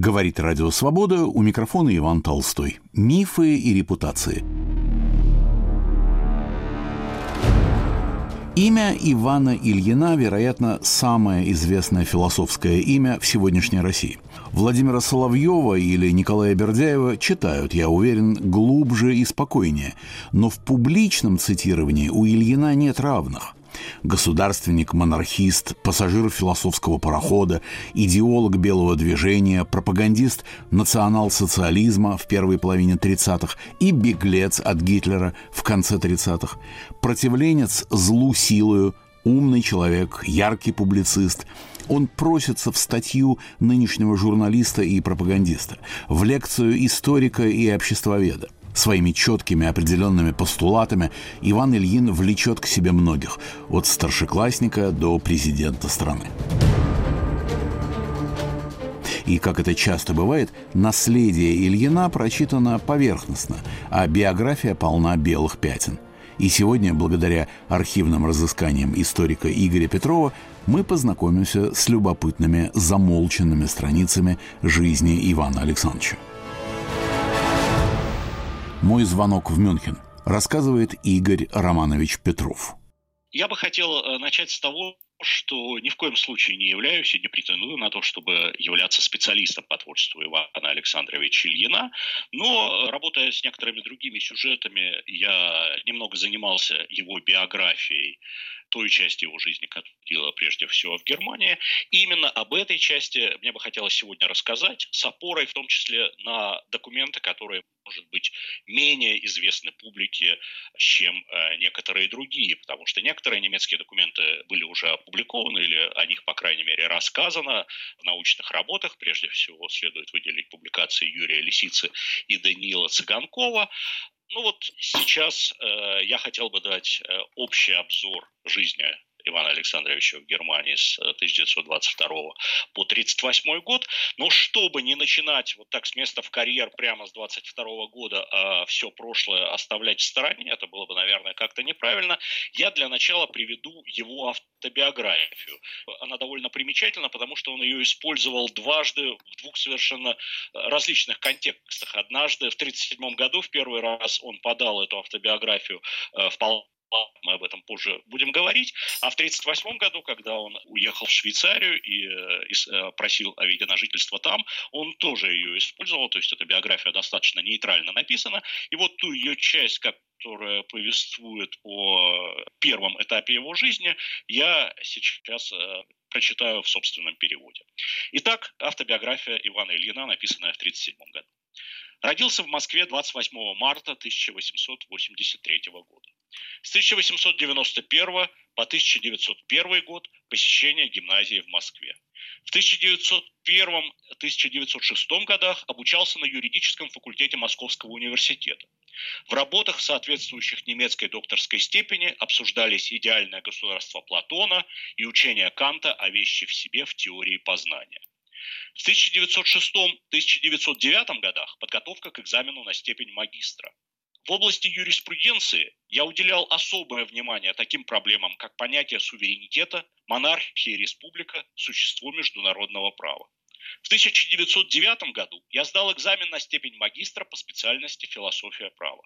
Говорит Радио Свобода, у микрофона Иван Толстой. Мифы и репутации. Имя Ивана Ильина, вероятно, самое известное философское имя в сегодняшней России. Владимира Соловьева или Николая Бердяева читают, я уверен, глубже и спокойнее. Но в публичном цитировании у Ильина нет равных. Государственник, монархист, пассажир философского парохода, идеолог белого движения, пропагандист национал-социализма в первой половине 30-х и беглец от Гитлера в конце 30-х, противленец злу силою, умный человек, яркий публицист. Он просится в статью нынешнего журналиста и пропагандиста, в лекцию историка и обществоведа. Своими четкими определенными постулатами Иван Ильин влечет к себе многих, от старшеклассника до президента страны. И, как это часто бывает, наследие Ильина прочитано поверхностно, а биография полна белых пятен. И сегодня, благодаря архивным разысканиям историка Игоря Петрова, мы познакомимся с любопытными замолченными страницами жизни Ивана Александровича. «Мой звонок в Мюнхен», рассказывает Игорь Романович Петров. Я бы хотел начать с того, что ни в коем случае не являюсь и не претендую на то, чтобы являться специалистом по творчеству Ивана Александровича Ильина, но, работая с некоторыми другими сюжетами, я немного занимался его биографией, той части его жизни, которая делала прежде всего в Германии. И именно об этой части мне бы хотелось сегодня рассказать, с опорой в том числе на документы, которые, может быть, менее известны публике, чем некоторые другие, потому что некоторые немецкие документы были уже опубликованы или о них, по крайней мере, рассказано в научных работах. Прежде всего следует выделить публикации Юрия Лисицы и Даниила Цыганкова. Ну вот сейчас я хотел бы дать общий обзор жизни Ивана Александровича в Германии с 1922 по 1938 год. Но чтобы не начинать вот так с места в карьер прямо с 1922 года, а все прошлое оставлять в стороне, это было бы, наверное, как-то неправильно, я для начала приведу его автобиографию. Она довольно примечательна, потому что он ее использовал дважды в двух совершенно различных контекстах. Однажды в 1937 году в первый раз он подал эту автобиографию в Палату, мы об этом позже будем говорить. А в 1938 году, когда он уехал в Швейцарию и просил о виде на жительство там, он тоже ее использовал, то есть эта биография достаточно нейтрально написана. И вот ту ее часть, которая повествует о первом этапе его жизни, я сейчас прочитаю в собственном переводе. Итак, автобиография Ивана Ильина, написанная в 1937 году. Родился в Москве 28 марта 1883 года. С 1891 по 1901 год посещение гимназии в Москве. В 1901-1906 годах обучался на юридическом факультете Московского университета. В работах, соответствующих немецкой докторской степени, обсуждались идеальное государство Платона и учение Канта о вещи в себе в теории познания. В 1906-1909 годах подготовка к экзамену на степень магистра. В области юриспруденции я уделял особое внимание таким проблемам, как понятие суверенитета, монархия и республика, существо международного права. В 1909 году я сдал экзамен на степень магистра по специальности философия права.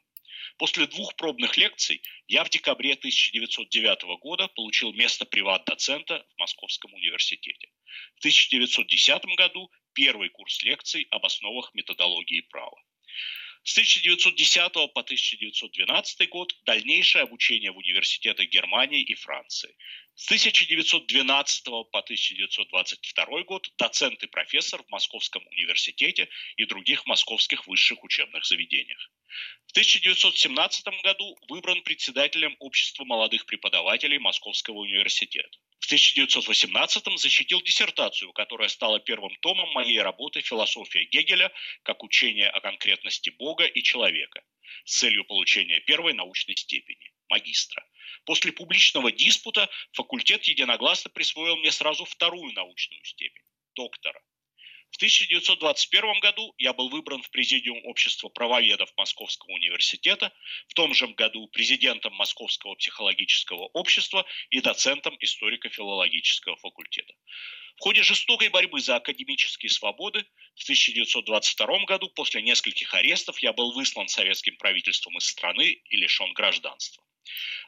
После двух пробных лекций я в декабре 1909 года получил место приват-доцента в Московском университете. В 1910 году первый курс лекций об основах методологии права. С 1910 по 1912 год дальнейшее обучение в университетах Германии и Франции. С 1912 по 1922 год доцент и профессор в Московском университете и других московских высших учебных заведениях. В 1917 году выбран председателем Общества молодых преподавателей Московского университета. В 1918 защитил диссертацию, которая стала первым томом моей работы «Философия Гегеля как учение о конкретности Бога и человека» с целью получения первой научной степени – магистра. После публичного диспута факультет единогласно присвоил мне сразу вторую научную степень – доктора. В 1921 году я был выбран в Президиум общества правоведов Московского университета, в том же году президентом Московского психологического общества и доцентом историко-филологического факультета. В ходе жестокой борьбы за академические свободы в 1922 году после нескольких арестов я был выслан советским правительством из страны и лишен гражданства.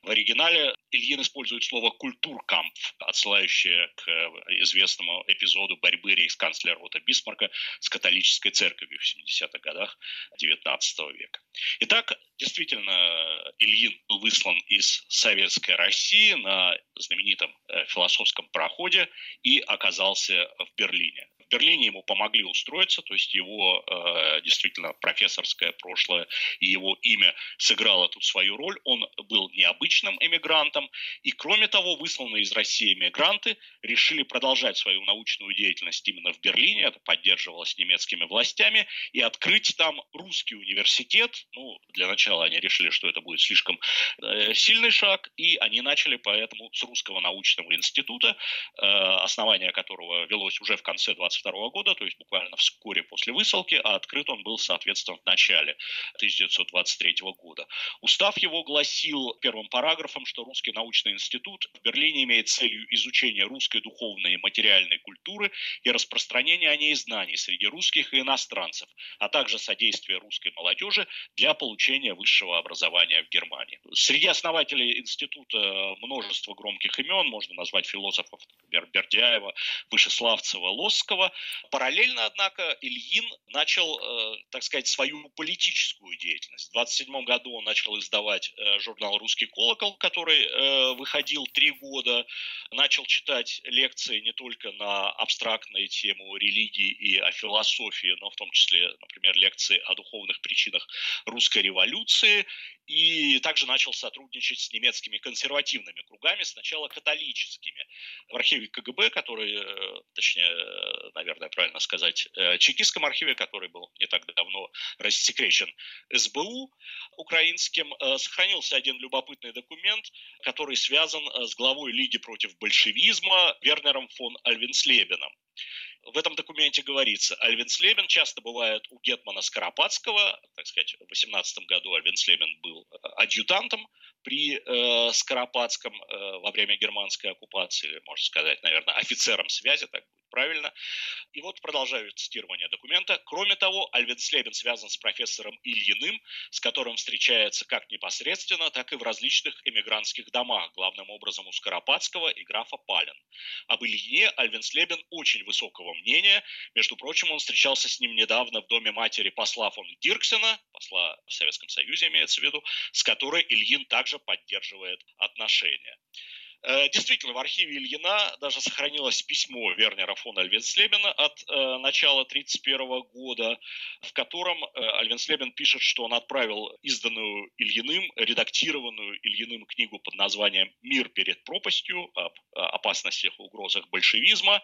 В оригинале Ильин использует слово «культуркампф», отсылающее к известному эпизоду борьбы рейхсканцлера Отто Бисмарка с католической церковью в 70-х годах XIX века. Итак, действительно, Ильин был выслан из Советской России на знаменитом философском пароходе и оказался в Берлине. В Берлине ему помогли устроиться, то есть его действительно профессорское прошлое и его имя сыграло тут свою роль. Он был необычным эмигрантом, и кроме того, высланные из России эмигранты решили продолжать свою научную деятельность именно в Берлине, это поддерживалось немецкими властями, и открыть там русский университет. Ну, для начала они решили, что это будет слишком сильный шаг, и они начали поэтому с Русского научного института, основание которого велось уже в конце 1922 года, то есть буквально вскоре после высылки, а открыт он был, соответственно, в начале 1923 года. Устав его гласил первым параграфом, что Русский научный институт в Берлине имеет целью изучения русской духовной и материальной культуры и распространения о ней знаний среди русских и иностранцев, а также содействия русской молодежи для получения высшего образования в Германии. Среди основателей института множество громких имен, можно назвать философов, например, Бердяева, Вышеславцева, Лосского. Параллельно, однако, Ильин начал, так сказать, свою политическую деятельность. В 1927 году он начал издавать журнал «Русский колокол», который выходил 3 года. Начал читать лекции не только на абстрактные темы религии и о философии, но в том числе, например, лекции о духовных причинах русской революции. И также начал сотрудничать с немецкими консервативными кругами, сначала католическими. В архиве КГБ, который, точнее, наверное, правильно сказать, чекистском архиве, который был не так давно рассекречен СБУ украинским, сохранился один любопытный документ, который связан с главой Лиги против большевизма Вернером фон Альвенслебеном. В этом документе говорится, Альвенслебен часто бывает у Гетмана Скоропадского, так сказать, в 1918 году Альвенслебен был адъютантом при Скоропадском во время германской оккупации, или, можно сказать, наверное, офицером связи, так будет правильно. И вот продолжаю цитирование документа. Кроме того, Альвенслебен связан с профессором Ильиным, с которым встречается как непосредственно, так и в различных эмигрантских домах, главным образом у Скоропадского и графа Пален. Об Ильине Альвенслебен очень высокого мнения. Между прочим, он встречался с ним недавно в доме матери посла фон Дирксена, посла в Советском Союзе имеется в виду, с которой Ильин также поддерживает отношения. Действительно, в архиве Ильина даже сохранилось письмо Вернера фон Альвенслебена от начала 1931 года, в котором Альвенслебен пишет, что он отправил изданную Ильиным, редактированную Ильиным книгу под названием «Мир перед пропастью. Об опасностях и угрозах большевизма».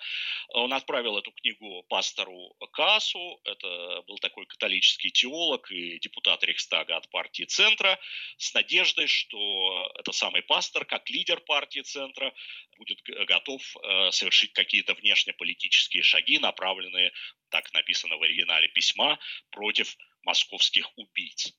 Он отправил эту книгу пастору Каасу, это был такой католический теолог и депутат Рейхстага от партии Центра, с надеждой, что этот самый пастор, как лидер партии Центра, будет готов совершить какие-то внешнеполитические шаги, направленные, так написано в оригинале письма, против московских убийц.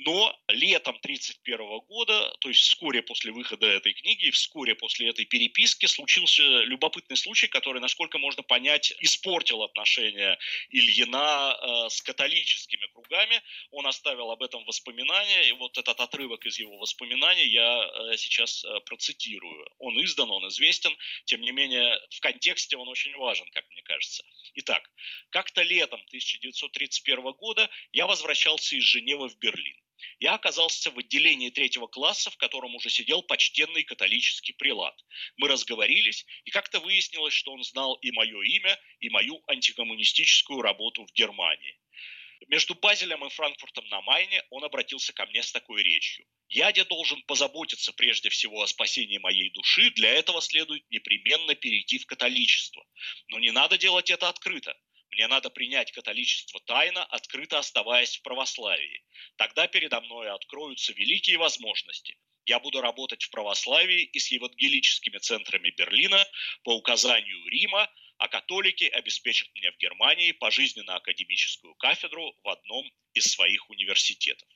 Но летом 1931 года, то есть вскоре после выхода этой книги и вскоре после этой переписки, случился любопытный случай, который, насколько можно понять, испортил отношения Ильина с католическими кругами. Он оставил об этом воспоминания, и вот этот отрывок из его воспоминаний я сейчас процитирую. Он издан, он известен, тем не менее в контексте он очень важен, как мне кажется. Итак, как-то летом 1931 года я возвращался из Женевы в Берлин. Я оказался в отделении 3-го класса, в котором уже сидел почтенный католический прилад. Мы разговорились, и как-то выяснилось, что он знал и мое имя, и мою антикоммунистическую работу в Германии. Между Базелем и Франкфуртом на Майне он обратился ко мне с такой речью. «Я, где должен позаботиться прежде всего о спасении моей души, для этого следует непременно перейти в католичество. Но не надо делать это открыто. Мне надо принять католичество тайно, открыто оставаясь в православии. Тогда передо мной откроются великие возможности. Я буду работать в православии и с евангелическими центрами Берлина по указанию Рима, а католики обеспечат мне в Германии пожизненно-академическую кафедру в одном из своих университетов.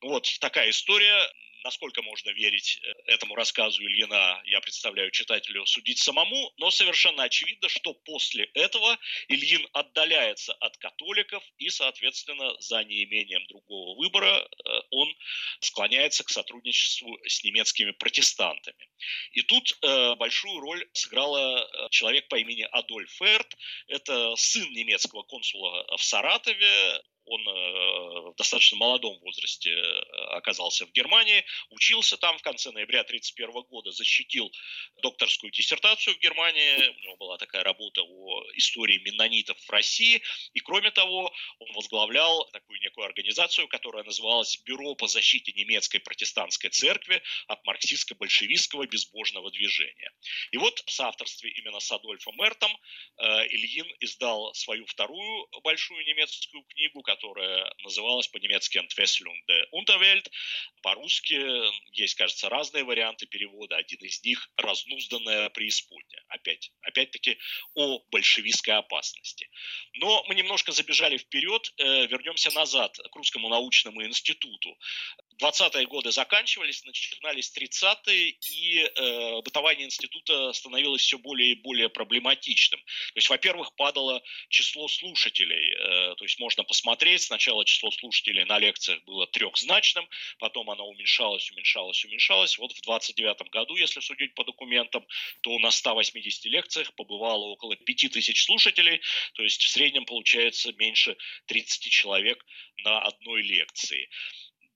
Вот такая история. Насколько можно верить этому рассказу Ильина, я представляю читателю судить самому, но совершенно очевидно, что после этого Ильин отдаляется от католиков и, соответственно, за неимением другого выбора он склоняется к сотрудничеству с немецкими протестантами. И тут большую роль сыграл человек по имени Адольф Эрт, это сын немецкого консула в Саратове. Он в достаточно молодом возрасте оказался в Германии, учился там, в конце ноября 1931 года защитил докторскую диссертацию в Германии. У него была такая работа о истории меннонитов в России. И кроме того, он возглавлял такую некую организацию, которая называлась «Бюро по защите немецкой протестантской церкви от марксистско-большевистского безбожного движения». И вот в соавторстве именно с Адольфом Эртом Ильин издал свою вторую большую немецкую книгу, которая называлась по-немецки «Entfesselung der Unterwelt». По-русски есть, кажется, разные варианты перевода. Один из них — «Разнузданная преисподня». Опять-таки о большевистской опасности. Но мы немножко забежали вперед. Вернемся назад к Русскому научному институту. 20-е годы заканчивались, начинались 30-е, и бытование института становилось все более и более проблематичным. То есть, во-первых, падало число слушателей. То есть можно посмотреть, сначала число слушателей на лекциях было трехзначным, потом оно уменьшалось. Вот в 29-м году, если судить по документам, то на 180 лекциях побывало около 5000 слушателей, то есть в среднем получается меньше 30 человек на одной лекции.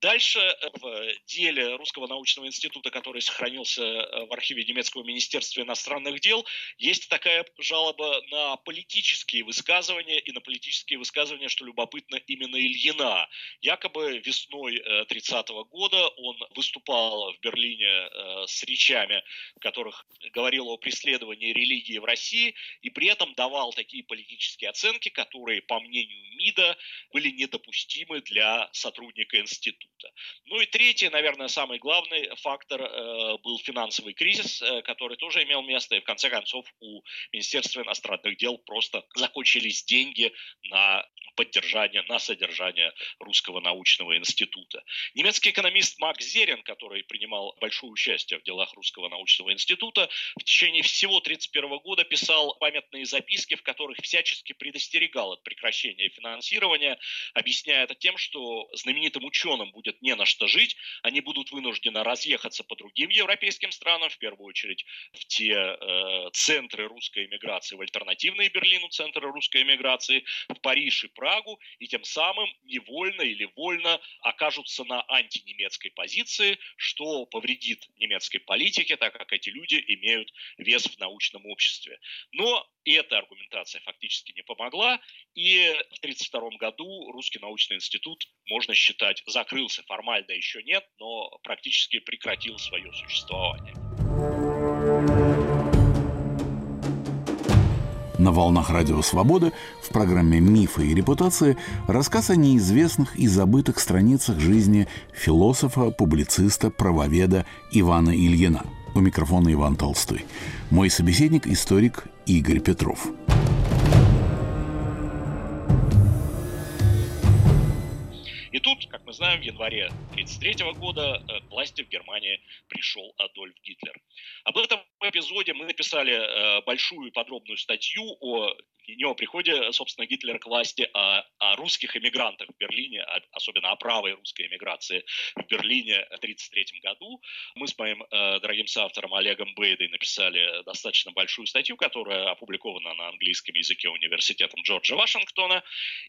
Дальше в деле Русского научного института, который сохранился в архиве немецкого министерства иностранных дел, есть такая жалоба на политические высказывания, и на политические высказывания, что любопытно, именно Ильина. Якобы весной 30 года он выступал в Берлине с речами, в которых говорил о преследовании религии в России, и при этом давал такие политические оценки, которые, по мнению МИДа, были недопустимы для сотрудника института. Ну и третий, наверное, самый главный фактор был финансовый кризис, который тоже имел место, и в конце концов у Министерства иностранных дел просто закончились деньги на поддержание, на содержание Русского научного института. Немецкий экономист Макс Зерин, который принимал большое участие в делах Русского научного института, в течение всего 1931 года писал памятные записки, в которых всячески предостерегал от прекращения финансирования, объясняя это тем, что знаменитым ученым будет не на что жить, они будут вынуждены разъехаться по другим европейским странам, в первую очередь в те центры русской эмиграции, в альтернативные Берлину центры русской эмиграции, в Париж и Прагу, и тем самым невольно или вольно окажутся на антинемецкой позиции, что повредит немецкой политике, так как эти люди имеют вес в научном обществе. Но и эта аргументация фактически не помогла, и в 1932 году Русский научный институт, можно считать, закрылся. Формально еще нет, но практически прекратил свое существование. На волнах Радио Свобода в программе «Мифы и репутации» рассказ о неизвестных и забытых страницах жизни философа, публициста, правоведа Ивана Ильина. У микрофона Иван Толстой. Мой собеседник – историк Игорь Петров. И тут, как мы знаем, в январе 1933 года к власти в Германии пришел Адольф Гитлер. Об этом эпизоде мы написали большую и подробную статью о не о приходе, собственно, Гитлера к власти, а о русских эмигрантах в Берлине, особенно о правой русской эмиграции в Берлине в 1933 году. Мы с моим дорогим соавтором Олегом Бейдой написали достаточно большую статью, которая опубликована на английском языке университетом Джорджа Вашингтона.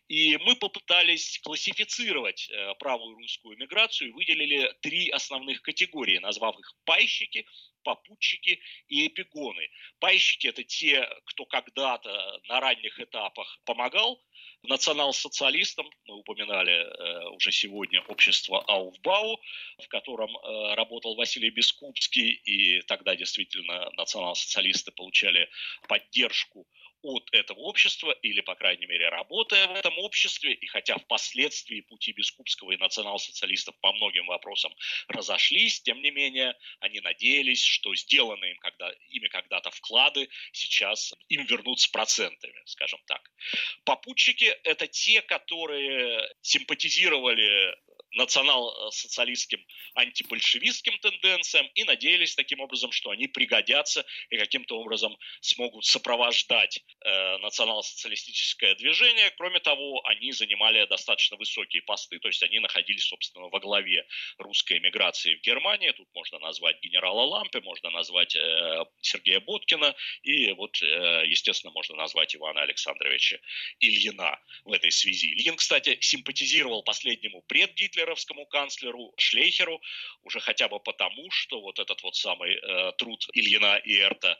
И мы попытались классифицировать правую русскую эмиграцию и выделили три основных категории, назвав их пайщики, попутчики и эпигоны. Пайщики – это те, кто когда-то на ранних этапах помогал национал-социалистам. Мы упоминали уже сегодня общество Ауфбау, в котором работал Василий Бискупский, и тогда действительно национал-социалисты получали поддержку от этого общества, или, по крайней мере, работая в этом обществе, и хотя впоследствии пути Бискупского и национал-социалистов по многим вопросам разошлись, тем не менее, они надеялись, что сделанные им когда-то вклады сейчас им вернутся процентами, скажем так. Попутчики – это те, которые симпатизировали национал-социалистским антибольшевистским тенденциям и надеялись таким образом, что они пригодятся и каким-то образом смогут сопровождать национал-социалистическое движение. Кроме того, они занимали достаточно высокие посты, то есть они находились, собственно, во главе русской эмиграции в Германии. Тут можно назвать генерала Лампе, можно назвать Сергея Боткина и, вот, естественно, можно назвать Ивана Александровича Ильина в этой связи. Ильин, кстати, симпатизировал последнему предгитлеровскому канцлеру Шлейхеру, уже хотя бы потому, что вот этот вот самый труд Ильина и Эрта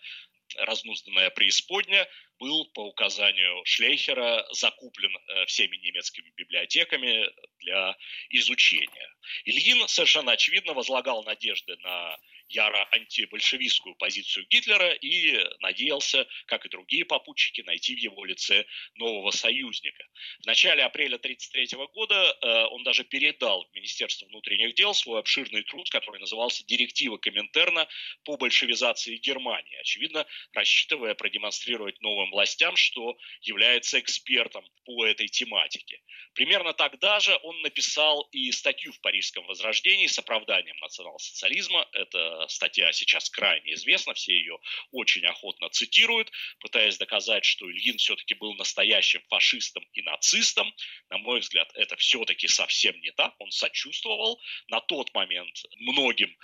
«Разнузданная преисподня» был по указанию Шлейхера закуплен всеми немецкими библиотеками для изучения. Ильин совершенно очевидно возлагал надежды на яро антибольшевистскую позицию Гитлера и надеялся, как и другие попутчики, найти в его лице нового союзника. В начале апреля 1933 года он даже передал в Министерство внутренних дел свой обширный труд, который назывался «Директива Коминтерна по большевизации Германии», очевидно, рассчитывая продемонстрировать новым властям, что является экспертом по этой тематике. Примерно тогда же он написал и статью в «Парижском возрождении» с оправданием национал-социализма. Эта статья сейчас крайне известна, все ее очень охотно цитируют, пытаясь доказать, что Ильин все-таки был настоящим фашистом и нацистом. На мой взгляд, это все-таки совсем не так. Он сочувствовал на тот момент многим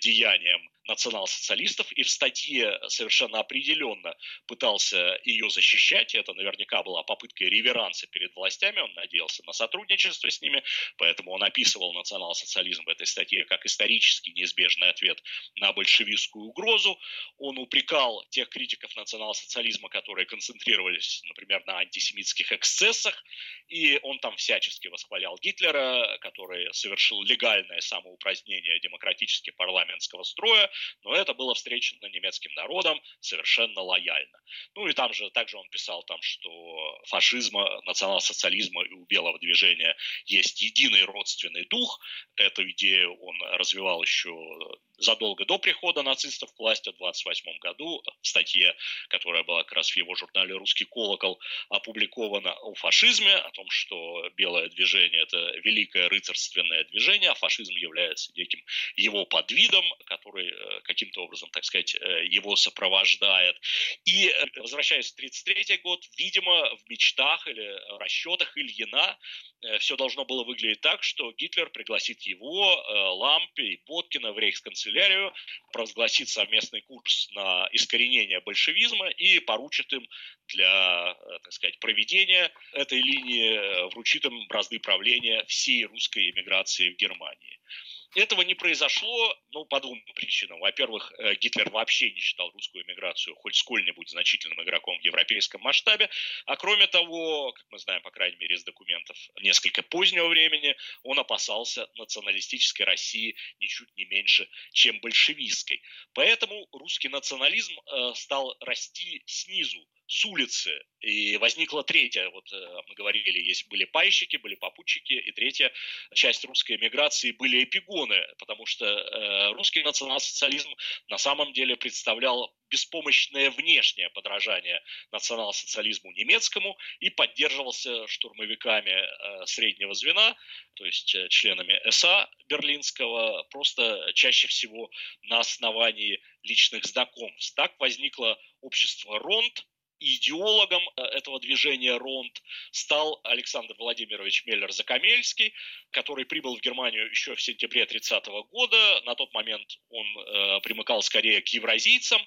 деяниям национал-социалистов и в статье совершенно определенно пытался ее защищать. Это наверняка была попытка реверанса перед властями, он надеялся на сотрудничество с ними, поэтому он описывал национал-социализм в этой статье как исторически неизбежный ответ на большевистскую угрозу. Он упрекал тех критиков национал-социализма, которые концентрировались, например, на антисемитских эксцессах, и он там всячески восхвалял Гитлера, который совершил легальное самоупразднение демократически парламентского строя, но это было встречено немецким народом совершенно лояльно. Ну и там же также он писал, там, что фашизма, национал-социализма и у белого движения есть единый родственный дух. Эту идею он развивал еще задолго до прихода нацистов к власти в 1928 году. В статье, которая была как раз в его журнале «Русский колокол» опубликована, о фашизме, о том, что белое движение – это великое рыцарственное движение, а фашизм является неким его подвидом, который каким-то образом, так сказать, его сопровождает. И, возвращаясь в 1933 год, видимо, в мечтах или расчетах Ильина все должно было выглядеть так, что Гитлер пригласит его, Лампе и Боткина в рейхсканцелярию, провозгласит совместный курс на искоренение большевизма и поручит им для, так сказать, проведения этой линии, вручит им бразды правления всей русской эмиграции в Германии. Этого не произошло, ну, по двум причинам. Во-первых, Гитлер вообще не считал русскую эмиграцию хоть сколь-нибудь значительным игроком в европейском масштабе. А кроме того, как мы знаем, по крайней мере, из документов несколько позднего времени, он опасался националистической России ничуть не меньше, чем большевистской. Поэтому русский национализм стал расти снизу, с улицы. И возникла третья, вот мы говорили, есть были пайщики, были попутчики, и третья часть русской эмиграции были эпигоны, потому что русский национал-социализм на самом деле представлял беспомощное внешнее подражание национал-социализму немецкому и поддерживался штурмовиками среднего звена, то есть членами СА берлинского, просто чаще всего на основании личных знакомств. Так возникло общество «Ронд», и идеологом этого движения «Ронд» стал Александр Владимирович Меллер-Закомельский, который прибыл в Германию еще в сентябре 1930 года. На тот момент он примыкал скорее к евразийцам.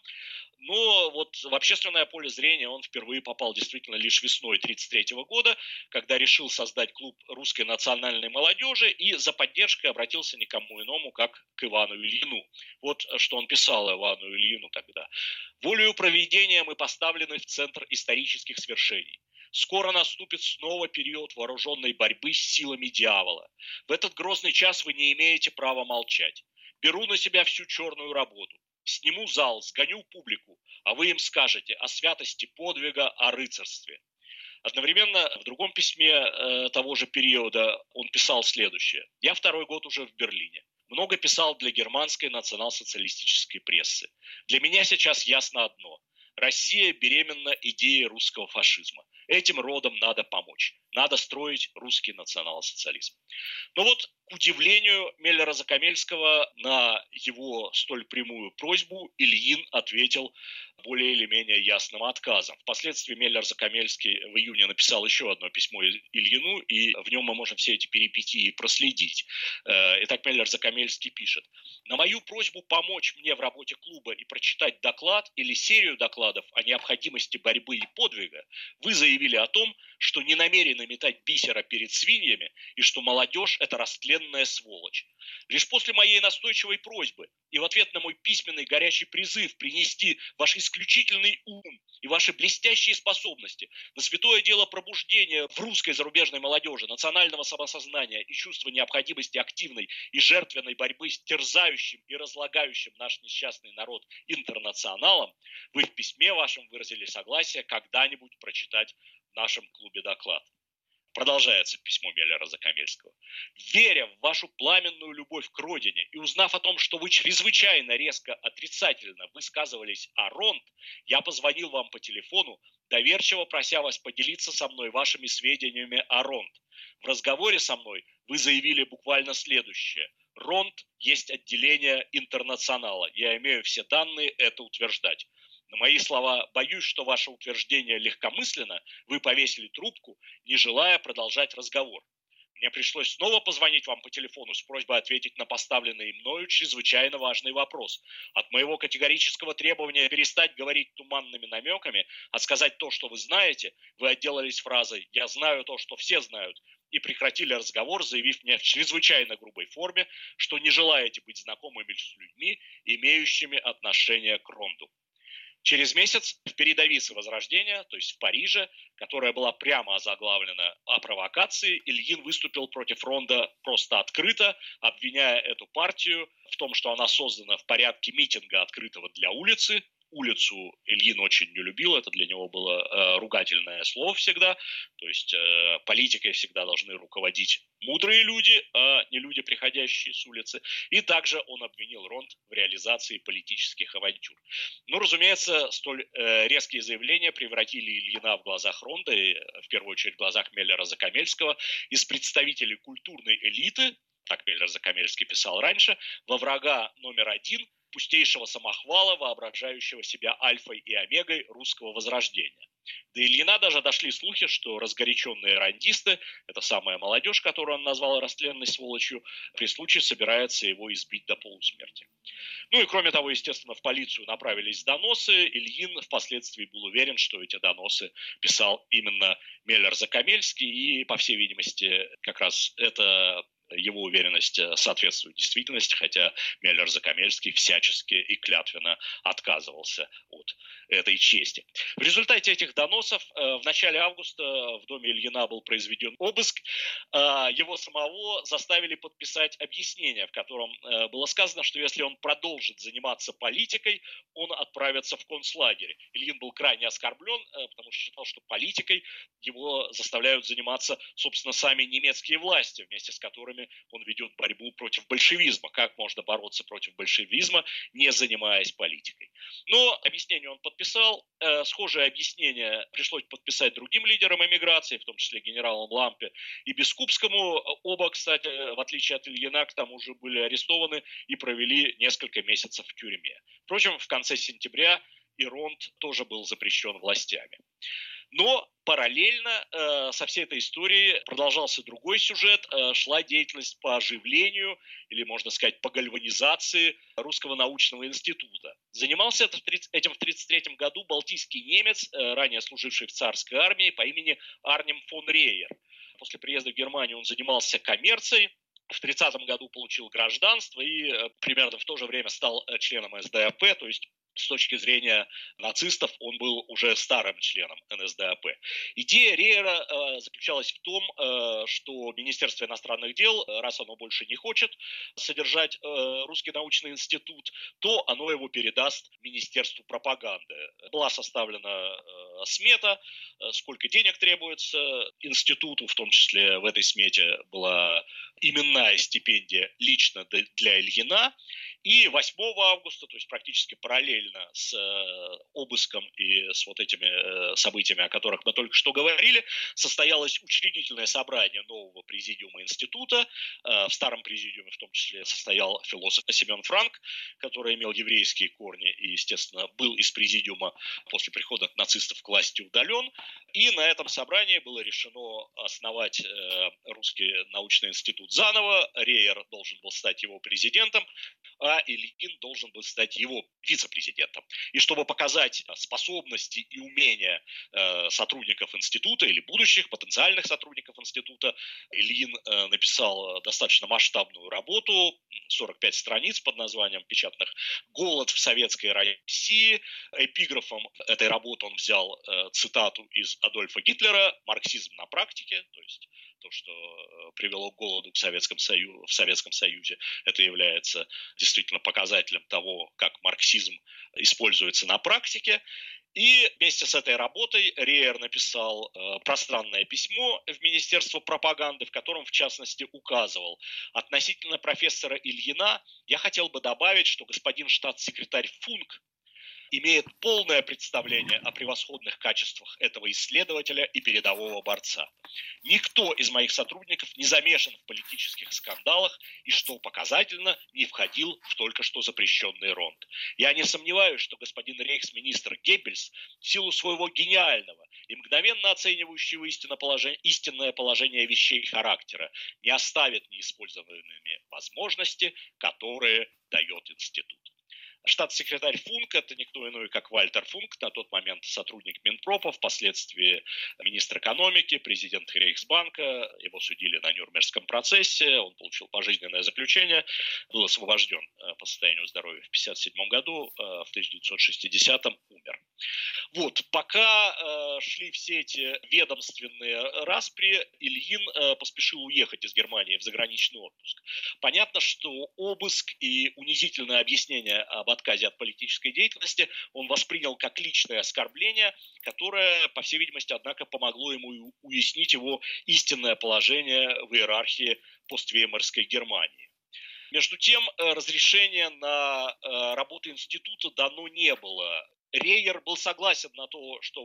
Но вот в общественное поле зрения он впервые попал действительно лишь весной 1933 года, когда решил создать клуб русской национальной молодежи и за поддержкой обратился не к кому иному, как к Ивану Ильину. Вот что он писал Ивану Ильину тогда. «Волею провидения мы поставлены в центр исторических свершений. Скоро наступит снова период вооруженной борьбы с силами дьявола. В этот грозный час вы не имеете права молчать. Беру на себя всю черную работу. Сниму зал, сгоню публику, а вы им скажете о святости подвига, о рыцарстве. Одновременно в другом письме того же периода он писал следующее. «Я второй год уже в Берлине. Много писал для германской национал-социалистической прессы. Для меня сейчас ясно одно. Россия беременна идеей русского фашизма. Этим родам надо помочь. Надо строить русский национал-социализм». Но вот, к удивлению Меллера-Закомельского, на его столь прямую просьбу Ильин ответил более или менее ясным отказом. Впоследствии Меллер-Закомельский в июне написал еще одно письмо Ильину, и в нем мы можем все эти перипетии проследить. Итак, Меллер-Закомельский пишет. «На мою просьбу помочь мне в работе клуба и прочитать доклад или серию докладов о необходимости борьбы и подвига, вы заявили о том, что не намерены метать бисера перед свиньями и что молодежь – это растленная сволочь. Лишь после моей настойчивой просьбы и в ответ на мой письменный горячий призыв принести ваш исключительный ум и ваши блестящие способности на святое дело пробуждения в русской зарубежной молодежи, национального самосознания и чувства необходимости активной и жертвенной борьбы с терзающим и разлагающим наш несчастный народ интернационалом, вы в письме вашем выразили согласие когда-нибудь прочитать в нашем клубе доклад». Продолжается письмо Меллера-Закомельского. «Веря в вашу пламенную любовь к родине и узнав о том, что вы чрезвычайно резко отрицательно высказывались о Ронд, я позвонил вам по телефону, доверчиво прося вас поделиться со мной вашими сведениями о Ронд. В разговоре со мной вы заявили буквально следующее. Ронд есть отделение интернационала. Я имею все данные это утверждать. На мои слова, боюсь, что ваше утверждение легкомысленно, вы повесили трубку, не желая продолжать разговор. Мне пришлось снова позвонить вам по телефону с просьбой ответить на поставленный мною чрезвычайно важный вопрос. От моего категорического требования перестать говорить туманными намеками, а сказать то, что вы знаете, вы отделались фразой «я знаю то, что все знают», и прекратили разговор, заявив мне в чрезвычайно грубой форме, что не желаете быть знакомыми с людьми, имеющими отношение к Ронду. Через месяц в передовице «Возрождения», то есть в Париже, которая была прямо озаглавлена о провокации, Ильин выступил против Ронда просто открыто, обвиняя эту партию в том, что она создана в порядке митинга открытого для улицы. Улицу Ильин очень не любил, это для него было ругательное слово всегда. То есть политикой всегда должны руководить мудрые люди, а не люди, приходящие с улицы. И также он обвинил Ронд в реализации политических авантюр. Ну, разумеется, столь резкие заявления превратили Ильина в глазах Ронда, и в первую очередь в глазах Меллера-Закомельского, из представителей культурной элиты, так Меллер-Закомельский писал раньше, во врага номер один, пустейшего самохвала, воображающего себя альфой и омегой русского возрождения. До Ильина даже дошли слухи, что разгоряченные рондисты, это самая молодежь, которую он назвал растленной сволочью, при случае собирается его избить до полусмерти. Ну и кроме того, естественно, в полицию направились доносы. Ильин впоследствии был уверен, что эти доносы писал именно Меллер-Закомельский, и, по всей видимости, как раз это... Его уверенность соответствует действительности, хотя Меллер-Закомельский всячески и клятвенно отказывался от этой чести. В результате этих доносов в начале августа в доме Ильина был произведен обыск. Его самого заставили подписать объяснение, в котором было сказано, что если он продолжит заниматься политикой, он отправится в концлагерь. Ильин был крайне оскорблен, потому что считал, что политикой его заставляют заниматься, собственно, сами немецкие власти, вместе с которыми он ведет борьбу против большевизма. Как можно бороться против большевизма, не занимаясь политикой? Но объяснение он подписал. Схожее объяснение пришлось подписать другим лидерам эмиграции, в том числе генералам Лампе и Бискупскому. Оба, кстати, в отличие от Ильина, к тому же были арестованы и провели несколько месяцев в тюрьме. Впрочем, в конце сентября и Ронд тоже был запрещен властями. Но параллельно со всей этой историей продолжался другой сюжет, шла деятельность по оживлению, или, можно сказать, по гальванизации Русского научного института. Занимался этим в 1933 году балтийский немец, ранее служивший в царской армии, по имени Арним фон Рейер. После приезда в Германию он занимался коммерцией. В 1930 году получил гражданство и примерно в то же время стал членом СДАП, то есть с точки зрения нацистов, он был уже старым членом НСДАП. Идея Рейера заключалась в том, что Министерство иностранных дел, раз оно больше не хочет содержать Русский научный институт, то оно его передаст Министерству пропаганды. Была составлена смета, сколько денег требуется институту, в том числе в этой смете была именная стипендия лично для Ильина. И 8 августа, то есть практически параллельно с обыском и с вот этими событиями, о которых мы только что говорили, состоялось учредительное собрание нового президиума института. В старом президиуме в том числе состоял философ Семен Франк, который имел еврейские корни и, естественно, был из президиума после прихода нацистов к власти удален. И на этом собрании было решено основать Русский научный институт заново. Рейер должен был стать его президентом, а Ильин должен был стать его вице-президентом. И чтобы показать способности и умения сотрудников института или будущих потенциальных сотрудников института, Ильин написал достаточно масштабную работу, 45 страниц под названием «Печатных голод в советской России». Эпиграфом этой работы он взял цитату из Адольфа Гитлера «Марксизм на практике», то есть то, что привело к голоду в Советском Союзе, это является действительно показателем того, как марксизм используется на практике. И вместе с этой работой Рейер написал пространное письмо в Министерство пропаганды, в котором, в частности, указывал: относительно профессора Ильина я хотел бы добавить, что господин штатс-секретарь Функ имеет полное представление о превосходных качествах этого исследователя и передового борца. Никто из моих сотрудников не замешан в политических скандалах и, что показательно, не входил в только что запрещенный ронд. Я не сомневаюсь, что господин рейхсминистр Геббельс в силу своего гениального и мгновенно оценивающего истинное положение вещей характера не оставит неиспользованными возможности, которые дает институт. Штатс-секретарь Функ – это никто иной, как Вальтер Функ, на тот момент сотрудник Минпропа, впоследствии министр экономики, президент Рейхсбанка. Его судили на Нюрнбергском процессе, он получил пожизненное заключение, был освобожден по состоянию здоровья в 1957 году, в 1960 умер. Вот, пока шли все эти ведомственные распри, Ильин поспешил уехать из Германии в заграничный отпуск. Понятно, что обыск и унизительное объяснение об отказе от политической деятельности он воспринял как личное оскорбление, которое, по всей видимости, однако, помогло ему уяснить его истинное положение в иерархии поствеймарской Германии. Между тем, разрешение на работу института дано не было. Рейер был согласен на то, что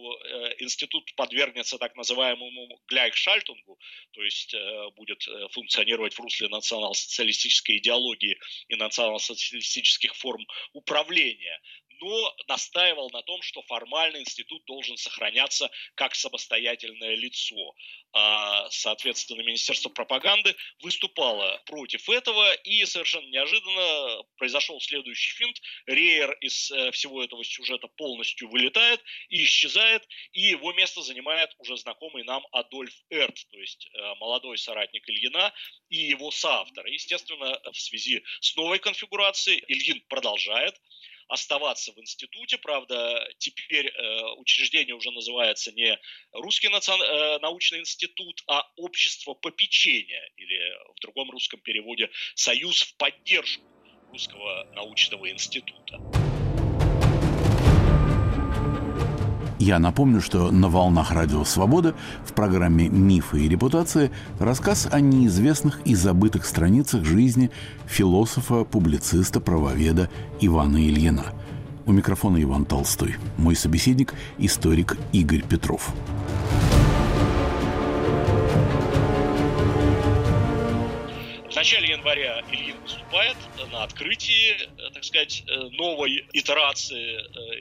институт подвергнется так называемому гляйхшальтунгу, то есть будет функционировать в русле национал-социалистической идеологии и национал-социалистических форм управления, но настаивал на том, что формально институт должен сохраняться как самостоятельное лицо. А, соответственно, Министерство пропаганды выступало против этого, и совершенно неожиданно произошел следующий финт. Рейер из всего этого сюжета полностью вылетает и исчезает, и его место занимает уже знакомый нам Адольф Эрт, то есть молодой соратник Ильина и его соавтор. Естественно, в связи с новой конфигурацией Ильин продолжает оставаться в институте. Правда, теперь учреждение уже называется не Русский научный институт, а Общество попечения, или в другом русском переводе «Союз в поддержку Русского научного института». Я напомню, что на волнах радио «Свобода» в программе «Мифы и репутация» рассказ о неизвестных и забытых страницах жизни философа, публициста, правоведа Ивана Ильина. У микрофона Иван Толстой. Мой собеседник – историк Игорь Петров. В начале января Ильин выступает на открытии, так сказать, новой итерации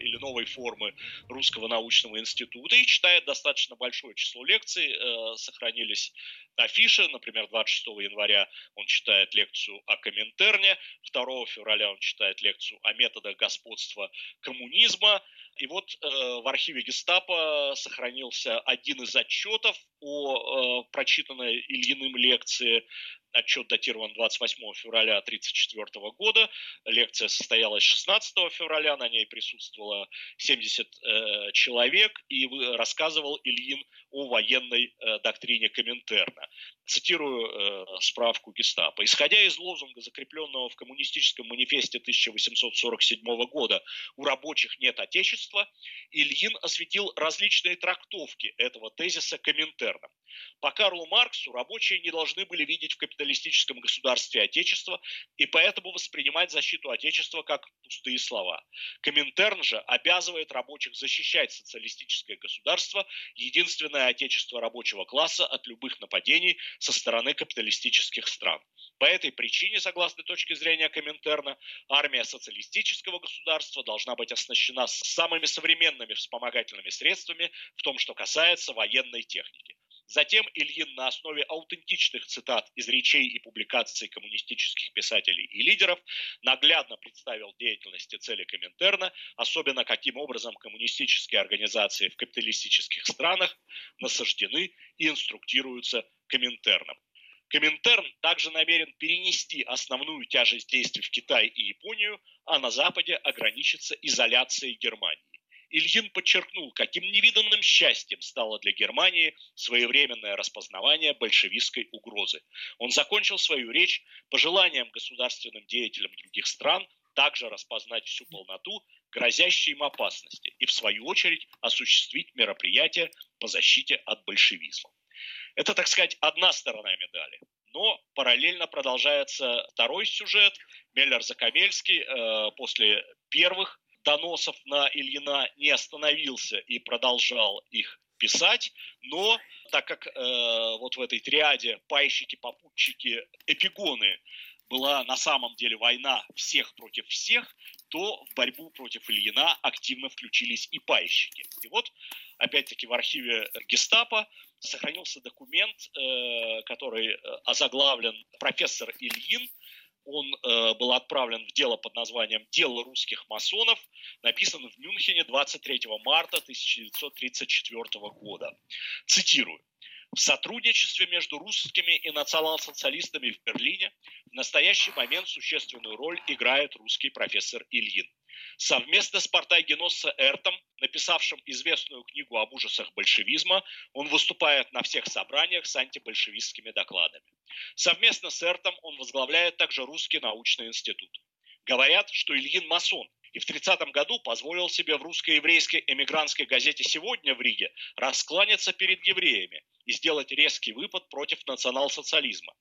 или новой формы Русского научного института и читает достаточно большое число лекций. Сохранились афиши, например, 26 января он читает лекцию о Коминтерне, 2 февраля он читает лекцию о методах господства коммунизма. И вот в архиве Гестапо сохранился один из отчетов о прочитанной Ильиным лекции. Отчет датирован 28 февраля 1934 года. Лекция состоялась 16 февраля, на ней присутствовало 70 человек, и рассказывал Ильин о военной доктрине Коминтерна. Цитирую справку гестапо. «Исходя из лозунга, закрепленного в Коммунистическом манифесте 1847 года «У рабочих нет отечества», Ильин осветил различные трактовки этого тезиса Коминтерна. По Карлу Марксу рабочие не должны были видеть в капиталистическом государстве отечества и поэтому воспринимать защиту отечества как пустые слова. Коминтерн же обязывает рабочих защищать социалистическое государство, единственное отечество рабочего класса от любых нападений со стороны капиталистических стран. По этой причине, согласно точке зрения Коминтерна, армия социалистического государства должна быть оснащена самыми современными вспомогательными средствами в том, что касается военной техники». Затем Ильин на основе аутентичных цитат из речей и публикаций коммунистических писателей и лидеров наглядно представил деятельность и цели Коминтерна, особенно каким образом коммунистические организации в капиталистических странах насаждены и инструктируются Коминтерном. Коминтерн также намерен перенести основную тяжесть действий в Китай и Японию, а на Западе ограничиться изоляцией Германии. Ильин подчеркнул, каким невиданным счастьем стало для Германии своевременное распознавание большевистской угрозы. Он закончил свою речь пожеланием государственным деятелям других стран также распознать всю полноту грозящей им опасности и, в свою очередь, осуществить мероприятия по защите от большевизма. Это, так сказать, одна сторона медали. Но параллельно продолжается второй сюжет. Меллер-Закомельский после первых доносов на Ильина не остановился и продолжал их писать, но так как вот в этой триаде пайщики, попутчики, эпигоны была на самом деле война всех против всех, то в борьбу против Ильина активно включились и пайщики. И вот опять-таки в архиве гестапо сохранился документ, который озаглавлен «Профессор Ильин». Он был отправлен в дело под названием «Дело русских масонов», написан в Мюнхене 23 марта 1934 года. Цитирую. «В сотрудничестве между русскими и национал-социалистами в Берлине в настоящий момент существенную роль играет русский профессор Ильин. Совместно с партайгеносцем Эртом, написавшим известную книгу об ужасах большевизма, он выступает на всех собраниях с антибольшевистскими докладами. Совместно с Эртом он возглавляет также Русский научный институт. Говорят, что Ильин масон, и в 30-м году позволил себе в русско-еврейской эмигрантской газете «Сегодня» в Риге раскланяться перед евреями и сделать резкий выпад против национал-социализма.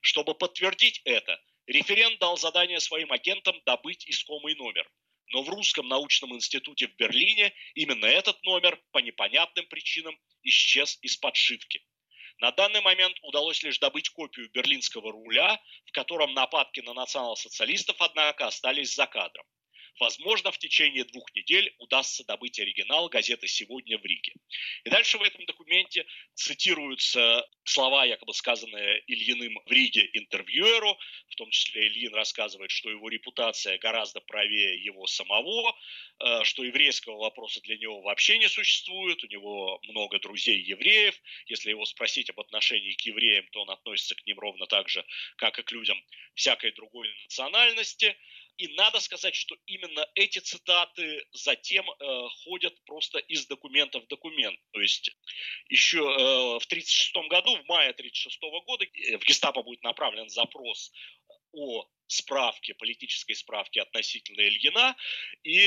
Чтобы подтвердить это, референт дал задание своим агентам добыть искомый номер. Но в Русском научном институте в Берлине именно этот номер по непонятным причинам исчез из подшивки. На данный момент удалось лишь добыть копию берлинского руля, в котором нападки на национал-социалистов, однако, остались за кадром. Возможно, в течение 2 недель удастся добыть оригинал газеты «Сегодня» в Риге». И дальше в этом документе цитируются слова, якобы сказанные Ильиным в Риге интервьюеру. В том числе Ильин рассказывает, что его репутация гораздо правее его самого, что еврейского вопроса для него вообще не существует, у него много друзей-евреев. Если его спросить об отношении к евреям, то он относится к ним ровно так же, как и к людям всякой другой национальности. И надо сказать, что именно эти цитаты затем ходят просто из документа в документ. То есть еще в 1936 году, в мае 1936 года, в гестапо будет направлен запрос о справке, политической справке относительно Ильина. И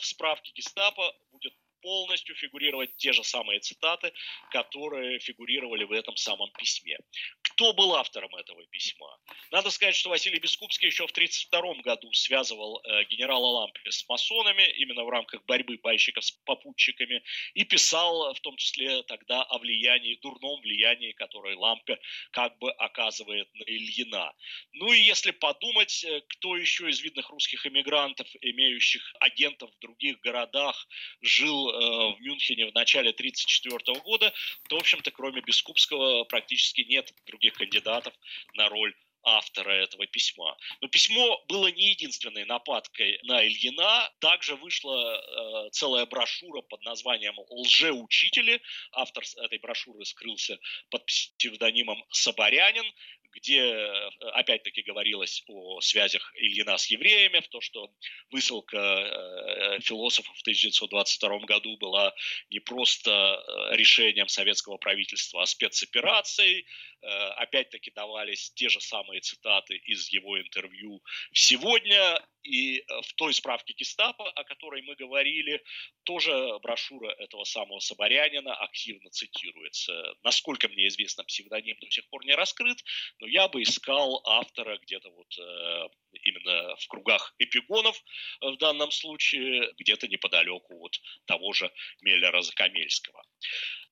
в справке гестапо будет полностью фигурировать те же самые цитаты, которые фигурировали в этом самом письме. Кто был автором этого письма? Надо сказать, что Василий Бискупский еще в 1932 году связывал генерала Лампе с масонами, именно в рамках борьбы пайщиков с попутчиками, и писал в том числе тогда о влиянии, дурном влиянии, которое Лампе как бы оказывает на Ильина. Ну и если подумать, кто еще из видных русских эмигрантов, имеющих агентов в других городах, жил в Мюнхене в начале 1934 года, то, в общем-то, кроме Бескупского практически нет других кандидатов на роль автора этого письма. Но письмо было не единственной нападкой на Ильина. Также вышла целая брошюра под названием «Лжеучители». Автор этой брошюры скрылся под псевдонимом Соборянин, где опять-таки говорилось о связях Ильина с евреями, в то, что высылка философов в 1922 году была не просто решением советского правительства, а спецоперацией. Опять-таки давались те же самые цитаты из его интервью «Сегодня». И в той справке гестапо, о которой мы говорили, тоже брошюра этого самого Соборянина активно цитируется. Насколько мне известно, псевдоним до сих пор не раскрыт, но я бы искал автора где-то вот именно в кругах эпигонов в данном случае, где-то неподалеку от того же Меллера-Закомельского.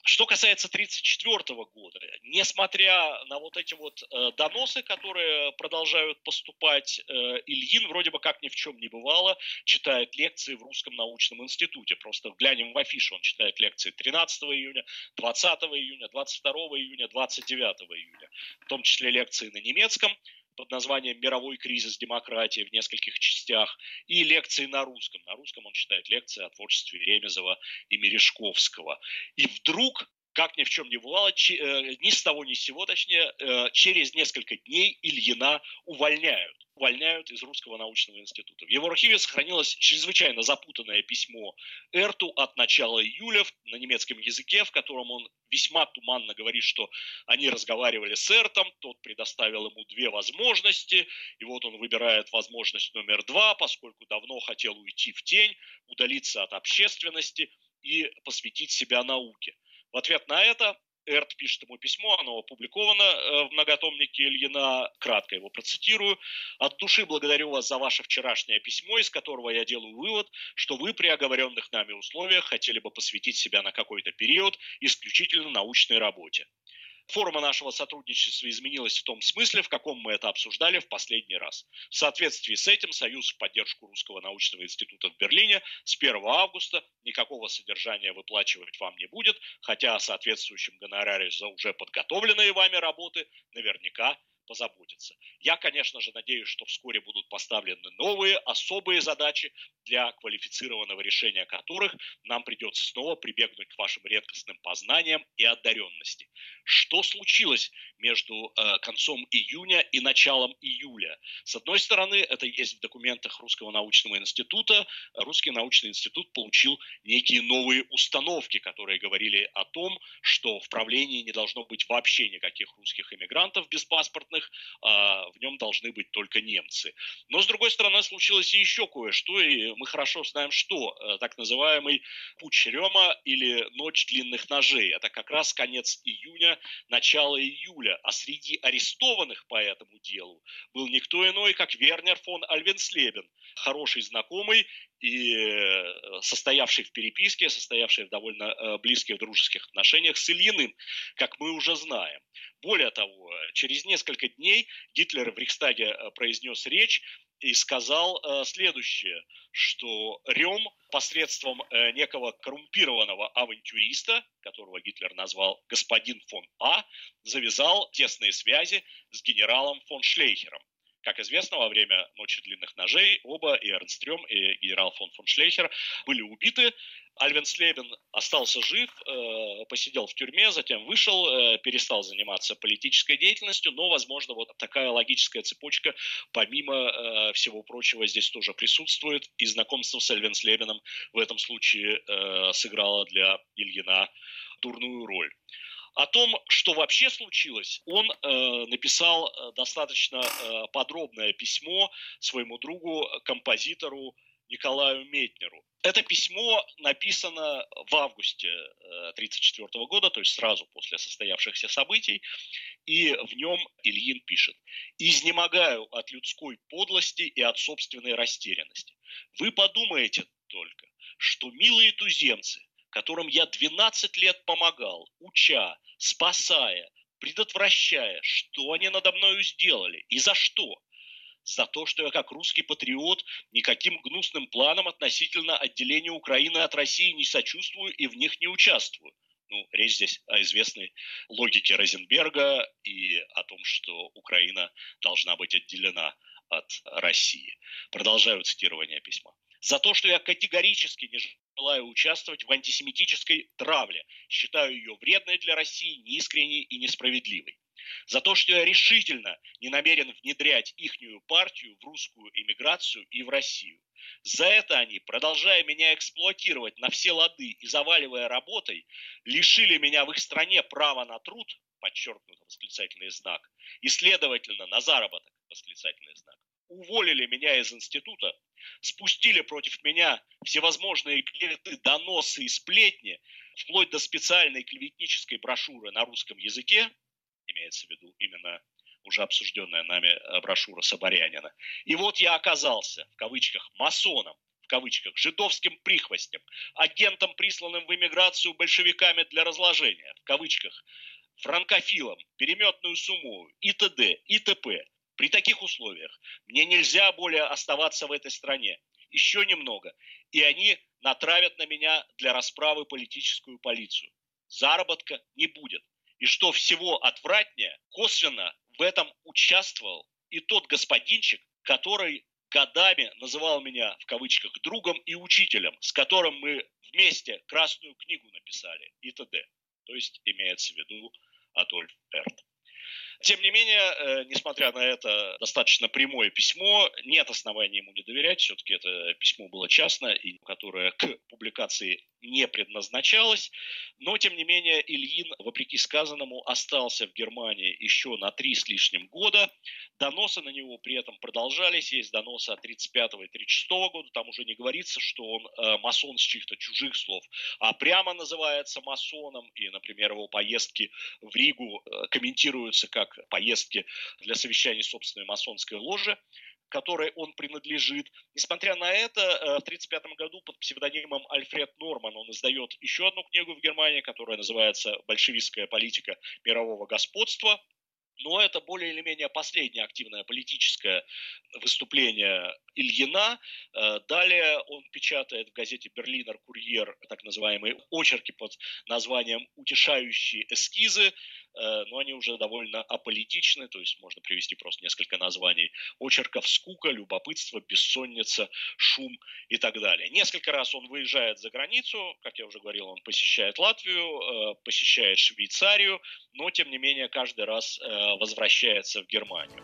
Что касается 1934 года, несмотря на вот эти вот доносы, которые продолжают поступать, Ильин вроде бы как ни в чем не бывало читает лекции в Русском научном институте. Просто глянем в афишу, он читает лекции 13 июня, 20 июня, 22 июня, 29 июня, в том числе лекции на немецком под названием «Мировой кризис демократии» в нескольких частях, и лекции на русском. На русском он читает лекции о творчестве Ремезова и Мережковского. И вдруг, как ни в чем не бывало, ни с того ни с сего, точнее, через несколько дней Ильина увольняют. Увольняют из Русского научного института. В его архиве сохранилось чрезвычайно запутанное письмо Эрту от начала июля на немецком языке, в котором он весьма туманно говорит, что они разговаривали с Эртом, тот предоставил ему две возможности, и вот он выбирает возможность номер 2, поскольку давно хотел уйти в тень, удалиться от общественности и посвятить себя науке. В ответ на это Эрт пишет ему письмо, оно опубликовано в многотомнике Ильина, кратко его процитирую. «От души благодарю вас за ваше вчерашнее письмо, из которого я делаю вывод, что вы при оговоренных нами условиях хотели бы посвятить себя на какой-то период исключительно научной работе. Форма нашего сотрудничества изменилась в том смысле, в каком мы это обсуждали в последний раз. В соответствии с этим Союз в поддержку Русского научного института в Берлине с 1 августа никакого содержания выплачивать вам не будет, хотя о соответствующем гонораре за уже подготовленные вами работы наверняка позаботиться. Я, конечно же, надеюсь, что вскоре будут поставлены новые, особые задачи, для квалифицированного решения которых нам придется снова прибегнуть к вашим редкостным познаниям и одаренности». Что случилось между концом июня и началом июля? С одной стороны, это есть в документах Русского научного института. Русский научный институт получил некие новые установки, которые говорили о том, что в правлении не должно быть вообще никаких русских эмигрантов беспаспортных, в нем должны быть только немцы. Но, с другой стороны, случилось и еще кое-что, и мы хорошо знаем, что так называемый путч Рёма или ночь длинных ножей. Это как раз конец июня, начало июля. А среди арестованных по этому делу был никто иной, как Вернер фон Альвенслебен, хороший знакомый и состоявший в переписке, состоявший в довольно близких дружеских отношениях с Ильиным, как мы уже знаем. Более того, через несколько дней Гитлер в Рейхстаге произнес речь и сказал следующее, что Рём посредством некого коррумпированного авантюриста, которого Гитлер назвал господин фон А, завязал тесные связи с генералом фон Шлейхером. Как известно, во время «Ночи длинных ножей» оба, и Эрнст Рём, и генерал фон Шлейхер, были убиты. Альвенслебен остался жив, посидел в тюрьме, затем вышел, перестал заниматься политической деятельностью, но, возможно, вот такая логическая цепочка, помимо всего прочего, здесь тоже присутствует, и знакомство с Альвенслебеном в этом случае сыграло для Ильина дурную роль. О том, что вообще случилось, он написал достаточно подробное письмо своему другу, композитору Николаю Метнеру. Это письмо написано в августе 1934 года, то есть сразу после состоявшихся событий, и в нем Ильин пишет: «Изнемогаю от людской подлости и от собственной растерянности. Вы подумаете только, что милые туземцы, которым я 12 лет помогал, уча, спасая, предотвращая, что они надо мною сделали и за что? За то, что я как русский патриот никаким гнусным планам относительно отделения Украины от России не сочувствую и в них не участвую». Ну, речь здесь о известной логике Розенберга и о том, что Украина должна быть отделена от России. Продолжаю цитирование письма. «За то, что я категорически не желаю участвовать в антисемитической травле, считаю ее вредной для России, неискренней и несправедливой. За то, что я решительно не намерен внедрять ихнюю партию в русскую эмиграцию и в Россию. За это они, продолжая меня эксплуатировать на все лады и заваливая работой, лишили меня в их стране права на труд, подчеркнут восклицательный знак, и, следовательно, на заработок, восклицательный знак. Уволили меня из института, спустили против меня всевозможные клеветы, доносы и сплетни, вплоть до специальной клеветнической брошюры на русском языке, имеется в виду именно уже обсужденная нами брошюра Соборянина. И вот я оказался, в кавычках, масоном, в кавычках, жидовским прихвостнем, агентом, присланным в эмиграцию большевиками для разложения, в кавычках, франкофилом, переметную сумму, и т.д., и т.п. При таких условиях мне нельзя более оставаться в этой стране. Еще немного. И они натравят на меня для расправы политическую полицию. Заработка не будет. И что всего отвратнее, косвенно в этом участвовал и тот господинчик, который годами называл меня, в кавычках, другом и учителем, с которым мы вместе Красную книгу написали, и т.д. То есть имеется в виду Адольф Эрт. Тем не менее, несмотря на это достаточно прямое письмо, нет оснований ему не доверять. Все-таки это письмо было частно, и которое к публикации не предназначалось. Но, тем не менее, Ильин, вопреки сказанному, остался в Германии еще на 3 с лишним года. Доносы на него при этом продолжались. Есть доносы от 1935 и 1936 года. Там уже не говорится, что он масон с чьих-то чужих слов, а прямо называется масоном. И, например, его поездки в Ригу комментируются как поездки для совещаний собственной масонской ложи, которой он принадлежит. Несмотря на это, в 1935 году под псевдонимом Альфред Норман он издает еще одну книгу в Германии, которая называется «Большевистская политика мирового господства». Но это более или менее последнее активное политическое выступление Ильина. Далее он печатает в газете «Берлинер Курьер» так называемые очерки под названием «Утешающие эскизы», но они уже довольно аполитичны, то есть можно привести просто несколько названий очерков: «Скука», «Любопытство», «Бессонница», «Шум» и так далее. Несколько раз он выезжает за границу, как я уже говорил, он посещает Латвию, посещает Швейцарию, но тем не менее каждый раз возвращается в Германию.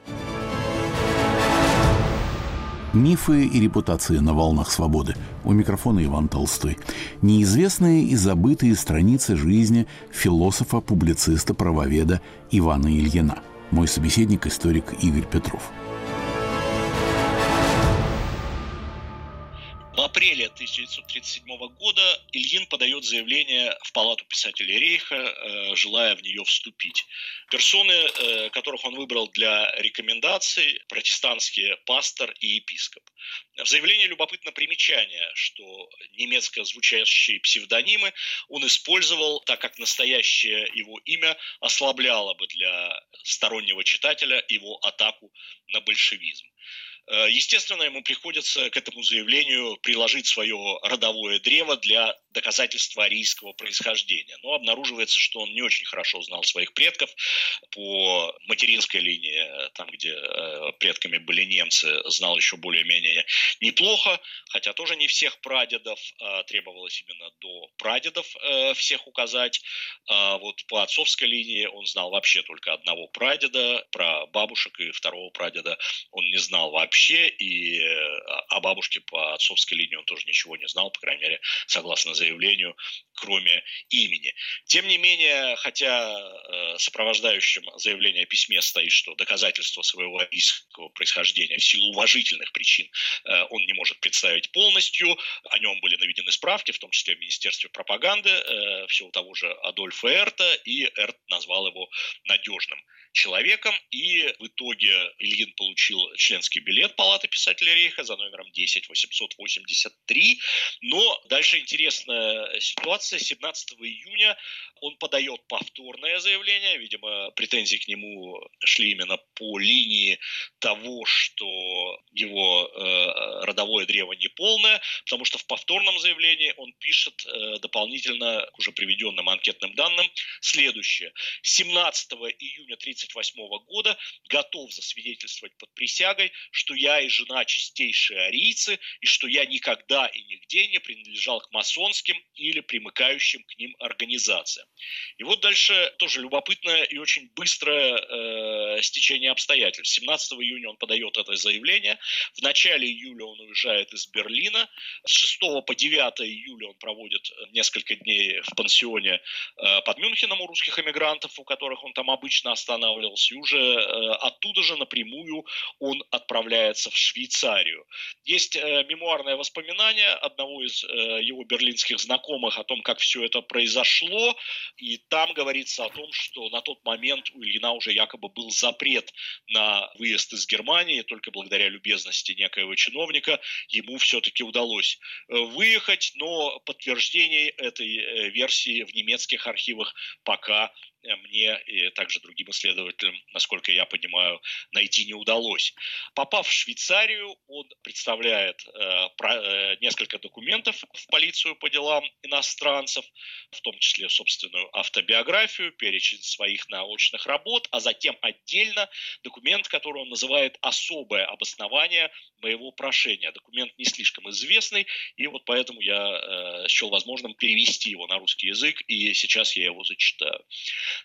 Мифы и репутации на волнах свободы. У микрофона Иван Толстой. Неизвестные и забытые страницы жизни философа, публициста, правоведа Ивана Ильина. Мой собеседник, историк Игорь Петров. В апреле 1937 года Ильин подает заявление в Палату писателей Рейха, желая в нее вступить. Персоны, которых он выбрал для рекомендаций, протестантские пастор и епископ. В заявлении любопытно примечание, что немецко звучащие псевдонимы он использовал, так как настоящее его имя ослабляло бы для стороннего читателя его атаку на большевизм. Естественно, ему приходится к этому заявлению приложить свое родовое древо для доказательства арийского происхождения. Но обнаруживается, что он не очень хорошо знал своих предков по материнской линии, там, где предками были немцы, знал еще более-менее неплохо, хотя тоже не всех прадедов, требовалось именно до прадедов всех указать. А вот по отцовской линии он знал вообще только одного прадеда, про бабушек и второго прадеда он не знал вообще, и о бабушке по отцовской линии он тоже ничего не знал, по крайней мере, согласно заявлению, кроме имени. Тем не менее, хотя сопровождающим заявление о письме стоит, что доказательства своего арийского происхождения в силу уважительных причин он не может представить полностью, о нем были наведены справки, в том числе в Министерстве пропаганды, всего того же Адольфа Эрта, и Эрт назвал его надежным человеком, и в итоге Ильин получил членский билет Палаты писателей Рейха за номером 10-883, но дальше интересно, интересная ситуация. 17 июня он подает повторное заявление. Видимо, претензии к нему шли именно по линии того, что его родовое древо неполное, потому что в повторном заявлении он пишет дополнительно к уже приведенным анкетным данным следующее. 17 июня 1938 года готов засвидетельствовать под присягой, что я и жена чистейшие арийцы, и что я никогда и нигде не принадлежал к масонским или примыкающим к ним организациям. И вот дальше тоже любопытное и очень быстрое стечение обстоятельств. 17 июня он подает это заявление, в начале июля он уезжает из Берлина, с 6 по 9 июля он проводит несколько дней в пансионе под Мюнхеном у русских эмигрантов, у которых он там обычно останавливался, и уже оттуда же напрямую он отправляется в Швейцарию. Есть мемуарное воспоминание одного из его берлинских знакомых о том, как все это произошло, и там говорится о том, что на тот момент у Ильина уже якобы был запрет на выезд из Германии, только благодаря любезности некоего чиновника ему все-таки удалось выехать, но подтверждений этой версии в немецких архивах пока мне и также другим исследователям, насколько я понимаю, найти не удалось. Попав в Швейцарию, он представляет несколько документов в полицию по делам иностранцев, в том числе собственную автобиографию, перечень своих научных работ, а затем отдельно документ, который он называет «Особое обоснование моего прошения». Документ не слишком известный, и вот поэтому я счел возможным перевести его на русский язык, и сейчас я его зачитаю.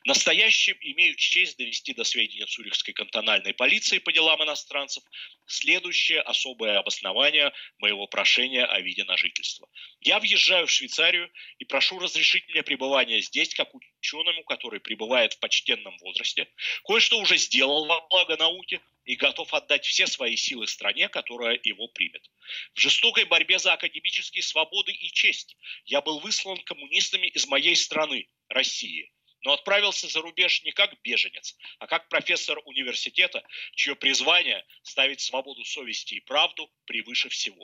Настоящим имею честь довести до сведения Цюрихской кантональной полиции по делам иностранцев следующее особое обоснование моего прошения о виде на жительство. Я въезжаю в Швейцарию и прошу разрешить мне пребывание здесь как ученому, который пребывает в почтенном возрасте, кое-что уже сделал во благо науки и готов отдать все свои силы стране, которая его примет. В жестокой борьбе за академические свободы и честь я был выслан коммунистами из моей страны, России, но отправился за рубеж не как беженец, а как профессор университета, чье призвание – ставить свободу совести и правду превыше всего.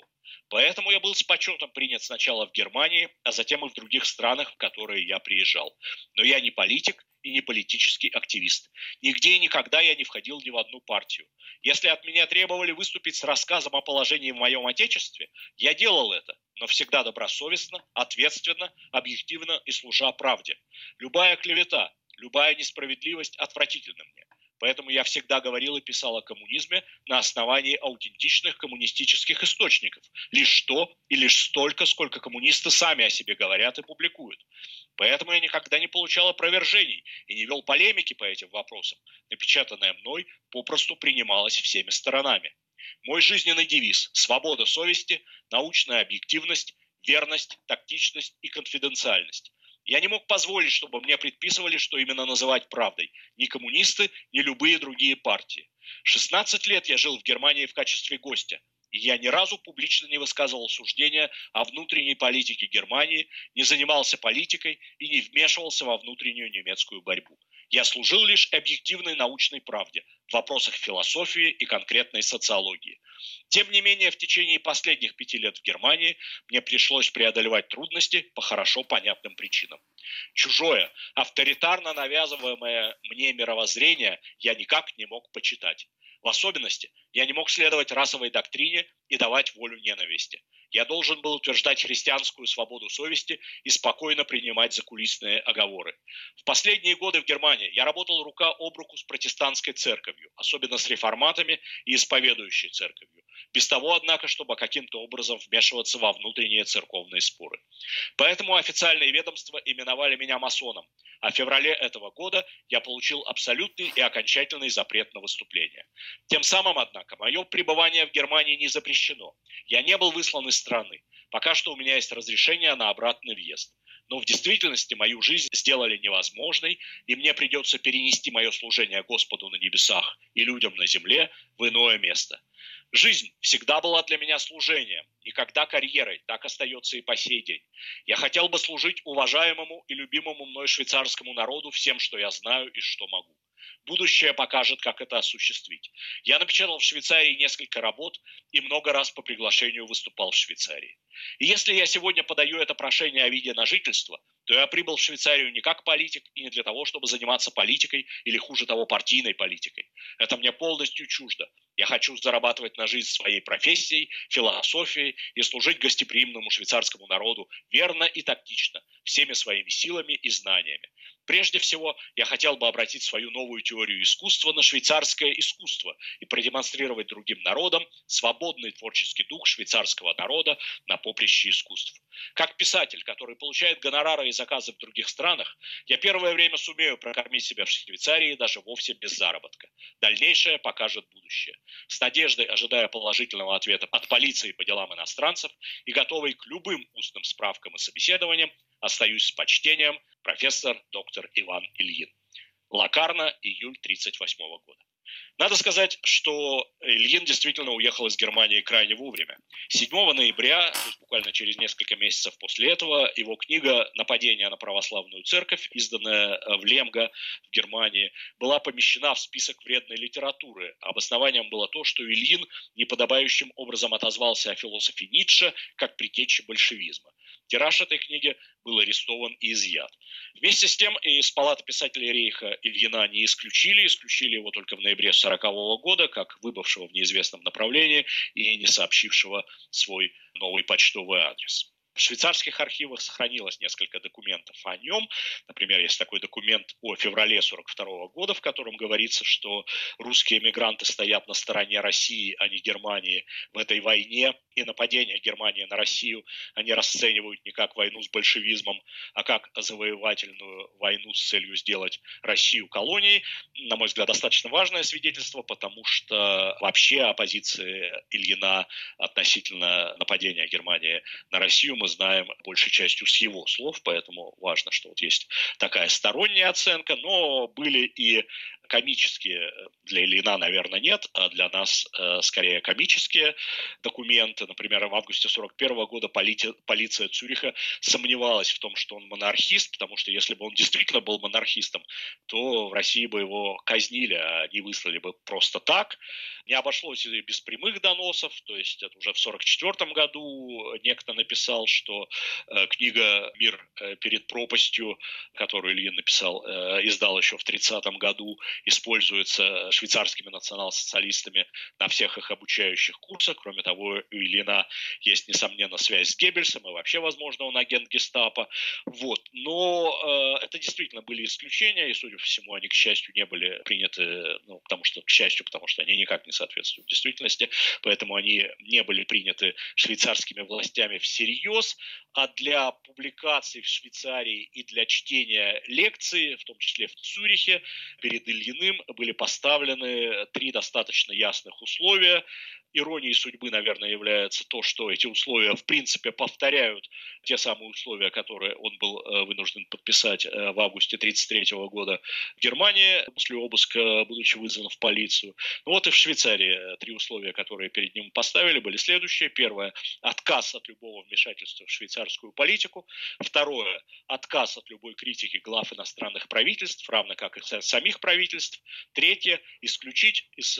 Поэтому я был с почетом принят сначала в Германии, а затем и в других странах, в которые я приезжал. Но я не политик и не политический активист. Нигде и никогда я не входил ни в одну партию. Если от меня требовали выступить с рассказом о положении в моем отечестве, я делал это, но всегда добросовестно, ответственно, объективно и служа правде. Любая клевета, любая несправедливость отвратительна мне. Поэтому я всегда говорил и писал о коммунизме на основании аутентичных коммунистических источников. Лишь то и лишь столько, сколько коммунисты сами о себе говорят и публикуют. Поэтому я никогда не получал опровержений и не вел полемики по этим вопросам. Напечатанное мной попросту принималось всеми сторонами. Мой жизненный девиз – свобода совести, научная объективность, верность, тактичность и конфиденциальность. Я не мог позволить, чтобы мне предписывали, что именно называть правдой. Ни коммунисты, ни любые другие партии. 16 лет я жил в Германии в качестве гостя. И я ни разу публично не высказывал суждения о внутренней политике Германии, не занимался политикой и не вмешивался во внутреннюю немецкую борьбу. Я служил лишь объективной научной правде в вопросах философии и конкретной социологии. Тем не менее, в течение последних 5 лет в Германии мне пришлось преодолевать трудности по хорошо понятным причинам. Чужое, авторитарно навязываемое мне мировоззрение я никак не мог почитать. В особенности, я не мог следовать расовой доктрине и давать волю ненависти. Я должен был утверждать христианскую свободу совести и спокойно принимать закулисные оговоры. В последние годы в Германии я работал рука об руку с протестантской церковью, особенно с реформатами и исповедующей церковью. Без того, однако, чтобы каким-то образом вмешиваться во внутренние церковные споры. Поэтому официальные ведомства именовали меня масоном, а в феврале этого года я получил абсолютный и окончательный запрет на выступление. Тем самым, однако, мое пребывание в Германии не запрещено. Я не был выслан из страны. Пока что у меня есть разрешение на обратный въезд. Но в действительности мою жизнь сделали невозможной, и мне придется перенести мое служение Господу на небесах и людям на земле в иное место. Жизнь всегда была для меня служением, и когда карьерой, так остается и по сей день. Я хотел бы служить уважаемому и любимому мной швейцарскому народу всем, что я знаю и что могу. Будущее покажет, как это осуществить. Я напечатал в Швейцарии несколько работ и много раз по приглашению выступал в Швейцарии. И если я сегодня подаю это прошение о виде на жительство, то я прибыл в Швейцарию не как политик и не для того, чтобы заниматься политикой или, хуже того, партийной политикой. Это мне полностью чуждо. Я хочу зарабатывать на жизнь своей профессией, философией и служить гостеприимному швейцарскому народу верно и тактично, всеми своими силами и знаниями. Прежде всего, я хотел бы обратить свою новую теорию искусства на швейцарское искусство и продемонстрировать другим народам свободный творческий дух швейцарского народа на поприще искусств. Как писатель, который получает гонорары и заказы в других странах, я первое время сумею прокормить себя в Швейцарии даже вовсе без заработка. Дальнейшее покажет будущее. С надеждой, ожидая положительного ответа от полиции по делам иностранцев и готовый к любым устным справкам и собеседованиям, остаюсь с почтением, профессор доктор Иван Ильин. Локарно, июль 1938 года. Надо сказать, что Ильин действительно уехал из Германии крайне вовремя. 7 ноября, то есть буквально через несколько месяцев после этого, его книга «Нападение на православную церковь», изданная в Лемго в Германии, была помещена в список вредной литературы. Обоснованием было то, что Ильин неподобающим образом отозвался о философе Ницше как предтече большевизма. Тираж этой книги был арестован и изъят. Вместе с тем из палаты писателей Рейха Ильина не исключили. Исключили его только в ноябре 1940 года, как выбывшего в неизвестном направлении и не сообщившего свой новый почтовый адрес. В швейцарских архивах сохранилось несколько документов о нем. Например, есть такой документ о феврале 1942 года, в котором говорится, что русские эмигранты стоят на стороне России, а не Германии в этой войне. И нападение Германии на Россию они расценивают не как войну с большевизмом, а как завоевательную войну с целью сделать Россию колонией. На мой взгляд, достаточно важное свидетельство, потому что вообще о позиции Ильина относительно нападения Германии на Россию мы знаем большей частью с его слов, поэтому важно, что вот есть такая сторонняя оценка, но были и комические, для Ильина, наверное, нет, а для нас скорее комические документы. Например, в августе 1941 года полиция Цюриха сомневалась в том, что он монархист, потому что если бы он действительно был монархистом, то в России бы его казнили, а не выслали бы просто так. Не обошлось и без прямых доносов, то есть это уже в 1944 году некто написал, что книга «Мир перед пропастью», которую Ильин написал, издал еще в 1930 году, используется швейцарскими национал-социалистами на всех их обучающих курсах. Кроме того, у Ильина есть, несомненно, связь с Геббельсом, и вообще, возможно, он агент гестапо. Вот. Но это действительно были исключения, и, судя по всему, они, к счастью, не были приняты, потому что они никак не соответствуют действительности, поэтому они не были приняты швейцарскими властями всерьез, а для публикаций в Швейцарии и для чтения лекций, в том числе в Цюрихе, перед Ильиным были поставлены три достаточно ясных условия. Иронией судьбы, наверное, является то, что эти условия, в принципе, повторяют те самые условия, которые он был вынужден подписать в августе 1933 года в Германии, после обыска, будучи вызван в полицию. Ну вот и в Швейцарии три условия, которые перед ним поставили, были следующие. Первое – отказ от любого вмешательства в швейцарскую политику. Второе – отказ от любой критики глав иностранных правительств, равно как и самих правительств. Третье – исключить из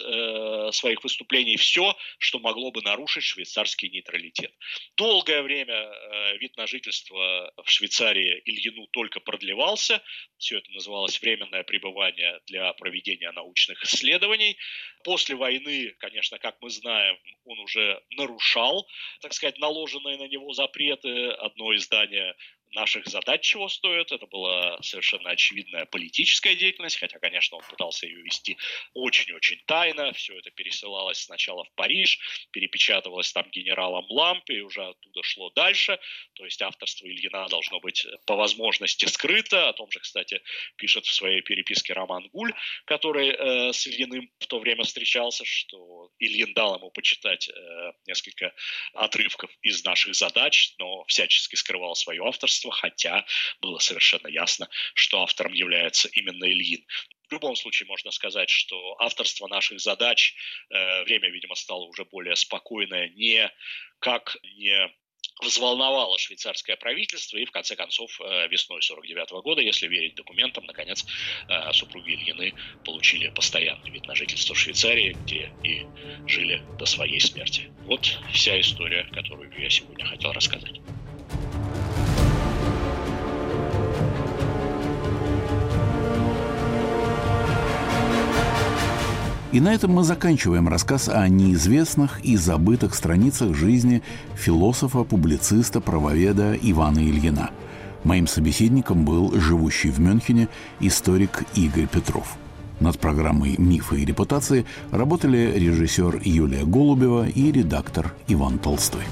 своих выступлений все, что могло бы нарушить швейцарский нейтралитет. Долгое время вид на жительство в Швейцарии Ильину только продлевался. Все это называлось временное пребывание для проведения научных исследований. После войны, конечно, как мы знаем, он уже нарушал, так сказать, наложенные на него запреты. Одно издание наших задач чего стоит. Это была совершенно очевидная политическая деятельность, хотя, конечно, он пытался ее вести очень-очень тайно. Все это пересылалось сначала в Париж, перепечатывалось там генералом Лампе, и уже оттуда шло дальше. То есть авторство Ильина должно быть по возможности скрыто. О том же, кстати, пишет в своей переписке Роман Гуль, который с Ильиным в то время встречался, что Ильин дал ему почитать несколько отрывков из наших задач, но всячески скрывал свое авторство, хотя было совершенно ясно, что автором является именно Ильин. В любом случае можно сказать, что авторство наших задач, время, видимо, стало уже более спокойное, не как не взволновало швейцарское правительство, и в конце концов весной 1949 года, если верить документам, наконец супруги Ильины получили постоянный вид на жительство в Швейцарии, где и жили до своей смерти. Вот вся история, которую я сегодня хотел рассказать. И на этом мы заканчиваем рассказ о неизвестных и забытых страницах жизни философа, публициста, правоведа Ивана Ильина. Моим собеседником был живущий в Мюнхене историк Игорь Петров. Над программой «Мифы и репутации» работали режиссер Юлия Голубева и редактор Иван Толстой.